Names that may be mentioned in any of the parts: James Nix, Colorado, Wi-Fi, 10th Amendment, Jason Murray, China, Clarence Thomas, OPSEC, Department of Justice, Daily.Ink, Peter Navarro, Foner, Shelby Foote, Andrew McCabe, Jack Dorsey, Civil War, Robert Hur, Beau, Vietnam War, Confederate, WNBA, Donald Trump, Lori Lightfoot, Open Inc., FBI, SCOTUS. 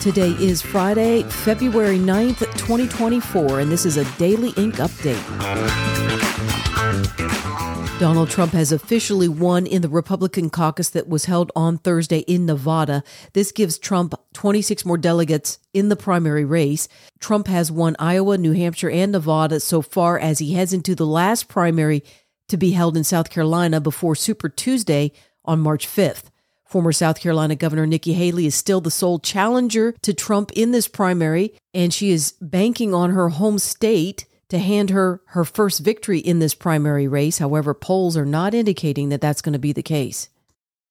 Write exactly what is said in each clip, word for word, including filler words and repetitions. Today is Friday, February ninth, twenty twenty-four, and this is a Daily Ink update. Donald Trump has officially won in the Republican caucus that was held on Thursday in Nevada. This gives Trump twenty-six more delegates in the primary race. Trump has won Iowa, New Hampshire, and Nevada so far as he heads into the last primary to be held in South Carolina before Super Tuesday on March fifth. Former South Carolina Governor Nikki Haley is still the sole challenger to Trump in this primary, and she is banking on her home state to hand her her first victory in this primary race. However, polls are not indicating that that's going to be the case.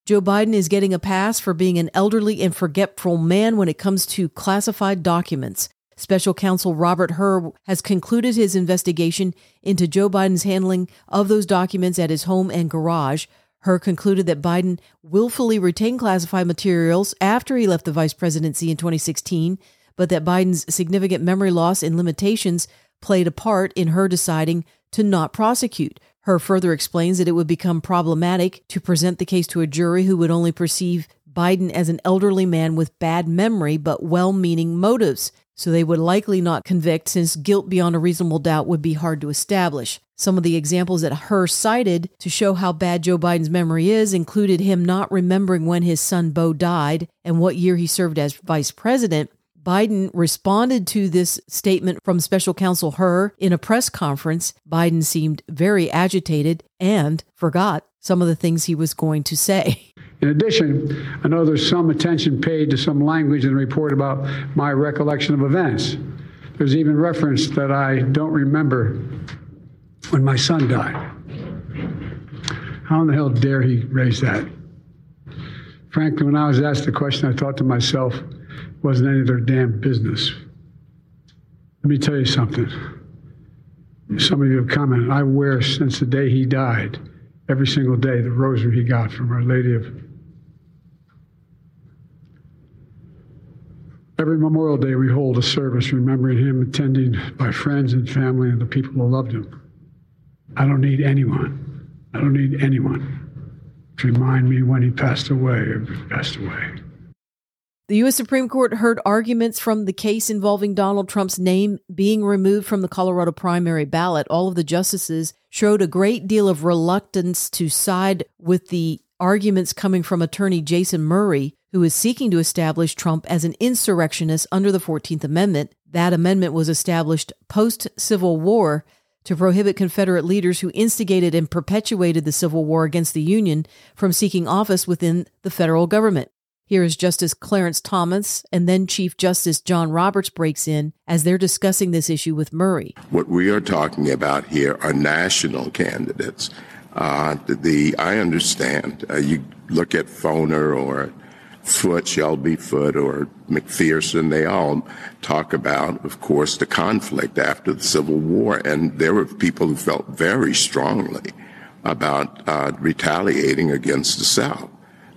Joe Biden is getting a pass for being an elderly and forgetful man when it comes to classified documents. Special counsel Robert Hur has concluded his investigation into Joe Biden's handling of those documents at his home and garage. Hur concluded that Biden willfully retained classified materials after he left the vice presidency in twenty sixteen, but that Biden's significant memory loss and limitations played a part in Hur deciding to not prosecute. Hur further explains that it would become problematic to present the case to a jury who would only perceive Biden as an elderly man with bad memory but well-meaning motives, so they would likely not convict since guilt beyond a reasonable doubt would be hard to establish. Some of the examples that Hur cited to show how bad Joe Biden's memory is included him not remembering when his son Beau died and what year he served as vice president. Biden responded to this statement from special counsel Hur in a press conference. Biden seemed very agitated and forgot some of the things he was going to say. In addition, I know there's some attention paid to some language in the report about my recollection of events. There's even reference that I don't remember when my son died. How in the hell dare he raise that? Frankly, when I was asked the question, I thought to myself, it wasn't any of their damn business. Let me tell you something. Some of you have commented, I wear since the day he died, every single day, the rosary he got from Our Lady of. Every Memorial Day, we hold a service remembering him, attended by friends and family and the people who loved him. I don't need anyone. I don't need anyone to remind me when he passed away or passed away. The U S Supreme Court heard arguments from the case involving Donald Trump's name being removed from the Colorado primary ballot. All of the justices showed a great deal of reluctance to side with the arguments coming from attorney Jason Murray, who is seeking to establish Trump as an insurrectionist under the fourteenth Amendment. That amendment was established post-Civil War to prohibit Confederate leaders who instigated and perpetuated the Civil War against the Union from seeking office within the federal government. Here is Justice Clarence Thomas, and then Chief Justice John Roberts breaks in as they're discussing this issue with Murray. What we are talking about here are national candidates. Uh, the, the I understand uh, you look at Foner or Foote, Shelby Foote or McPherson, they all talk about, of course, the conflict after the Civil War. And there were people who felt very strongly about uh, retaliating against the South,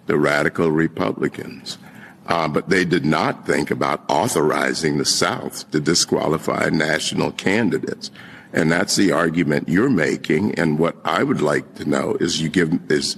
the radical Republicans. Uh, but they did not think about authorizing the South to disqualify national candidates. And that's the argument you're making. And what I would like to know is, you give, is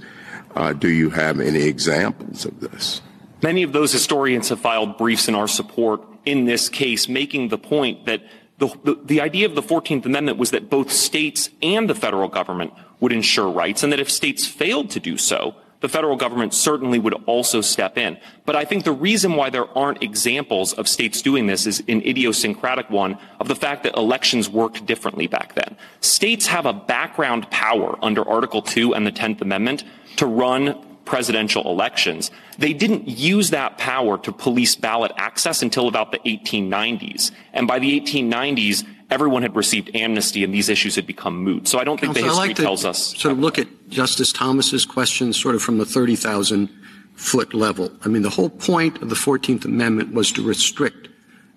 uh, do you have any examples of this? Many of those historians have filed briefs in our support in this case, making the point that the, the, the idea of the fourteenth Amendment was that both states and the federal government would ensure rights, and that if states failed to do so, the federal government certainly would also step in. But I think the reason why there aren't examples of states doing this is an idiosyncratic one of the fact that elections worked differently back then. States have a background power under Article two and the tenth Amendment to run presidential elections. They didn't use that power to police ballot access until about the eighteen nineties. And by the eighteen nineties, everyone had received amnesty and these issues had become moot. So I don't think Counsel, the history like to tells us. So sort of look at Justice Thomas's question sort of from the thirty thousand foot level. I mean, the whole point of the fourteenth Amendment was to restrict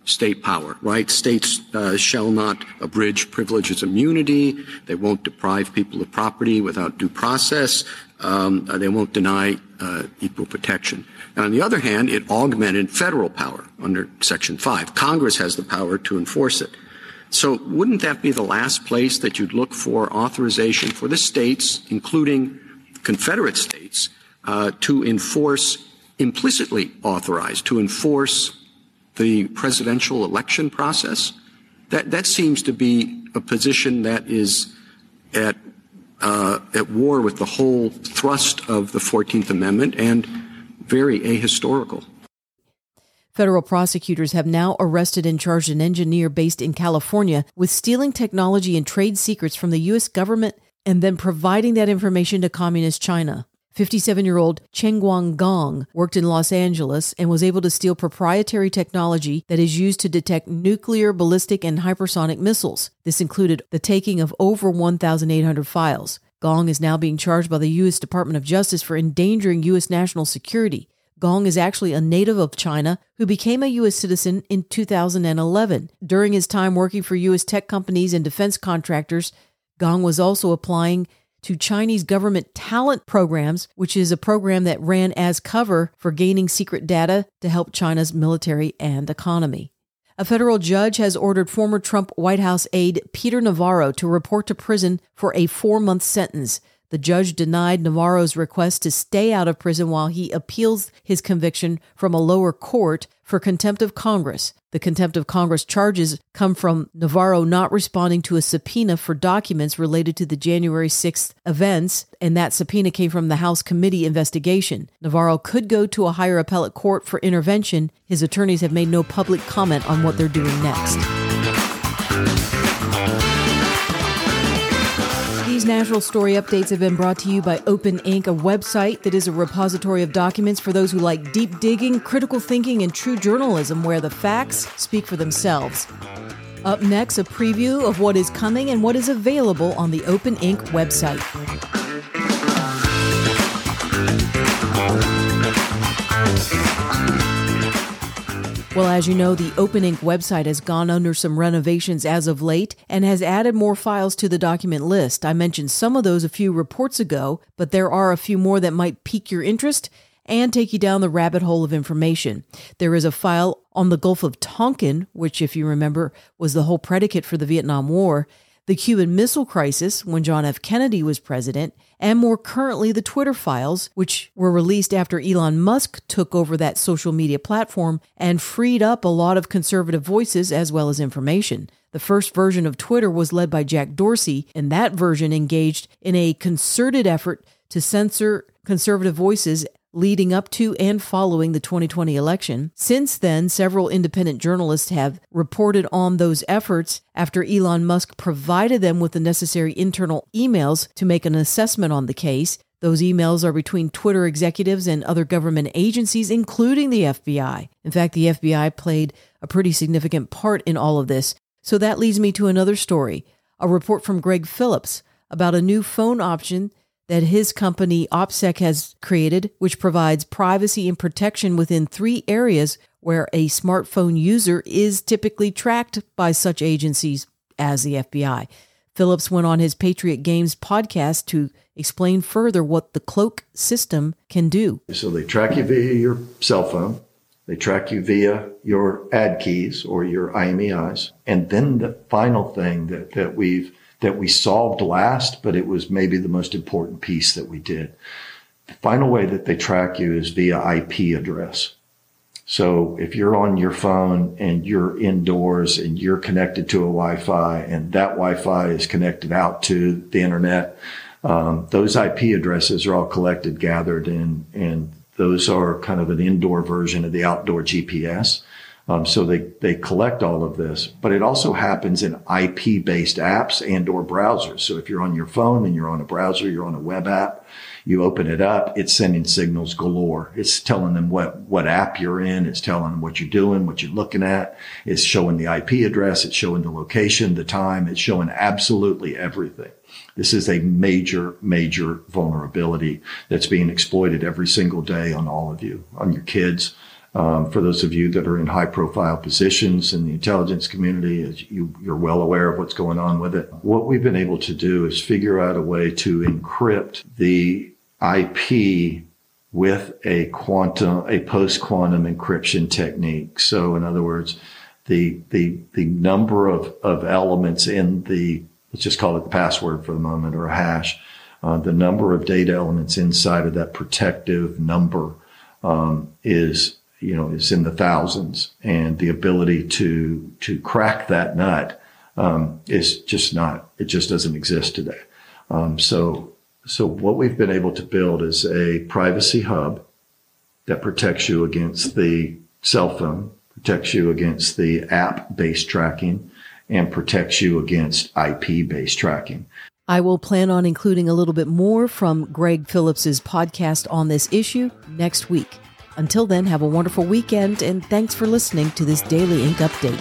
state power, right? States uh, shall not abridge privileges, immunity. They won't deprive people of property without due process. Um, they won't deny uh, equal protection. And on the other hand, it augmented federal power under Section five. Congress has the power to enforce it. So wouldn't that be the last place that you'd look for authorization for the states, including Confederate states, uh, to enforce implicitly authorized to enforce the presidential election process? That, that seems to be a position that is at uh, at war with the whole thrust of the fourteenth Amendment and very ahistorical. Federal prosecutors have now arrested and charged an engineer based in California with stealing technology and trade secrets from the U S government and then providing that information to communist China. fifty-seven-year-old Cheng Guang Gong worked in Los Angeles and was able to steal proprietary technology that is used to detect nuclear, ballistic, and hypersonic missiles. This included the taking of over one thousand eight hundred files. Gong is now being charged by the U S Department of Justice for endangering U S national security. Gong is actually a native of China who became a U S citizen in two thousand eleven. During his time working for U S tech companies and defense contractors, Gong was also applying to Chinese government talent programs, which is a program that ran as cover for gaining secret data to help China's military and economy. A federal judge has ordered former Trump White House aide Peter Navarro to report to prison for a four-month sentence. The judge denied Navarro's request to stay out of prison while he appeals his conviction from a lower court for contempt of Congress. The contempt of Congress charges come from Navarro not responding to a subpoena for documents related to the January sixth events, and that subpoena came from the House committee investigation. Navarro could go to a higher appellate court for intervention. His attorneys have made no public comment on what they're doing next. These national story updates have been brought to you by Open Incorporated, a website that is a repository of documents for those who like deep digging, critical thinking, and true journalism where the facts speak for themselves. Up next, a preview of what is coming and what is available on the Open Incorporated website. Well, as you know, the Open Incorporated website has gone under some renovations as of late and has added more files to the document list. I mentioned some of those a few reports ago, but there are a few more that might pique your interest and take you down the rabbit hole of information. There is a file on the Gulf of Tonkin, which, if you remember, was the whole predicate for the Vietnam War, the Cuban Missile Crisis when John F. Kennedy was president, and more currently the Twitter files, which were released after Elon Musk took over that social media platform and freed up a lot of conservative voices as well as information. The first version of Twitter was led by Jack Dorsey, and that version engaged in a concerted effort to censor conservative voices leading up to and following the twenty twenty election. Since then, several independent journalists have reported on those efforts after Elon Musk provided them with the necessary internal emails to make an assessment on the case. Those emails are between Twitter executives and other government agencies, including the F B I. In fact, the F B I played a pretty significant part in all of this. So that leads me to another story, a report from Greg Phillips about a new phone option that his company OPSEC has created, which provides privacy and protection within three areas where a smartphone user is typically tracked by such agencies as the F B I. Phillips went on his Patriot Games podcast to explain further what the cloak system can do. So they track you via your cell phone. They track you via your ad keys or your I M E Is. And then the final thing that, that we've that we solved last, but it was maybe the most important piece that we did. The final way that they track you is via I P address. So if you're on your phone and you're indoors and you're connected to a Wi-Fi and that Wi-Fi is connected out to the internet, um, those I P addresses are all collected, gathered, and, and those are kind of an indoor version of the outdoor G P S. Um, so they, they collect all of this, but it also happens in I P-based apps and or browsers. So if you're on your phone and you're on a browser, you're on a web app, you open it up, it's sending signals galore. It's telling them what, what app you're in. It's telling them what you're doing, what you're looking at. It's showing the I P address. It's showing the location, the time. It's showing absolutely everything. This is a major, major vulnerability that's being exploited every single day on all of you, on your kids. Um, for those of you that are in high-profile positions in the intelligence community, as you, you're well aware of what's going on with it. What we've been able to do is figure out a way to encrypt the I P with a quantum, a post-quantum encryption technique. So, in other words, the the the number of of elements in the, let's just call it the password for the moment, or a hash, uh, the number of data elements inside of that protective number um, is, you know, is in the thousands, and the ability to to crack that nut um, is just not, it just doesn't exist today. Um, so so what we've been able to build is a privacy hub that protects you against the cell phone, protects you against the app-based tracking, and protects you against I P-based tracking. I will plan on including a little bit more from Greg Phillips's podcast on this issue next week. Until then, have a wonderful weekend, and thanks for listening to this Daily Ink Update.